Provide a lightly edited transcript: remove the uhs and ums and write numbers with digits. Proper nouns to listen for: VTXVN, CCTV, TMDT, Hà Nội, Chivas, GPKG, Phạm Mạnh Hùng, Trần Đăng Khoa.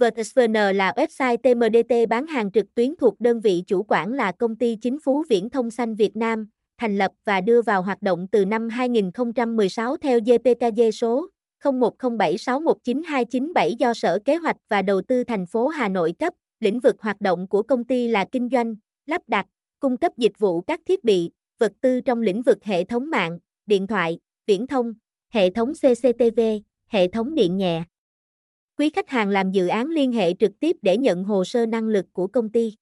VTXVN là website TMDT bán hàng trực tuyến thuộc đơn vị chủ quản là Công ty Chính Phủ Viễn thông Xanh Việt Nam, thành lập và đưa vào hoạt động từ năm 2016 theo GPKG số 0107619297 do Sở Kế hoạch và Đầu tư thành phố Hà Nội cấp. Lĩnh vực hoạt động của công ty là kinh doanh, lắp đặt, cung cấp dịch vụ các thiết bị, vật tư trong lĩnh vực hệ thống mạng, điện thoại, viễn thông, hệ thống CCTV, hệ thống điện nhẹ. Quý khách hàng làm dự án liên hệ trực tiếp để nhận hồ sơ năng lực của công ty.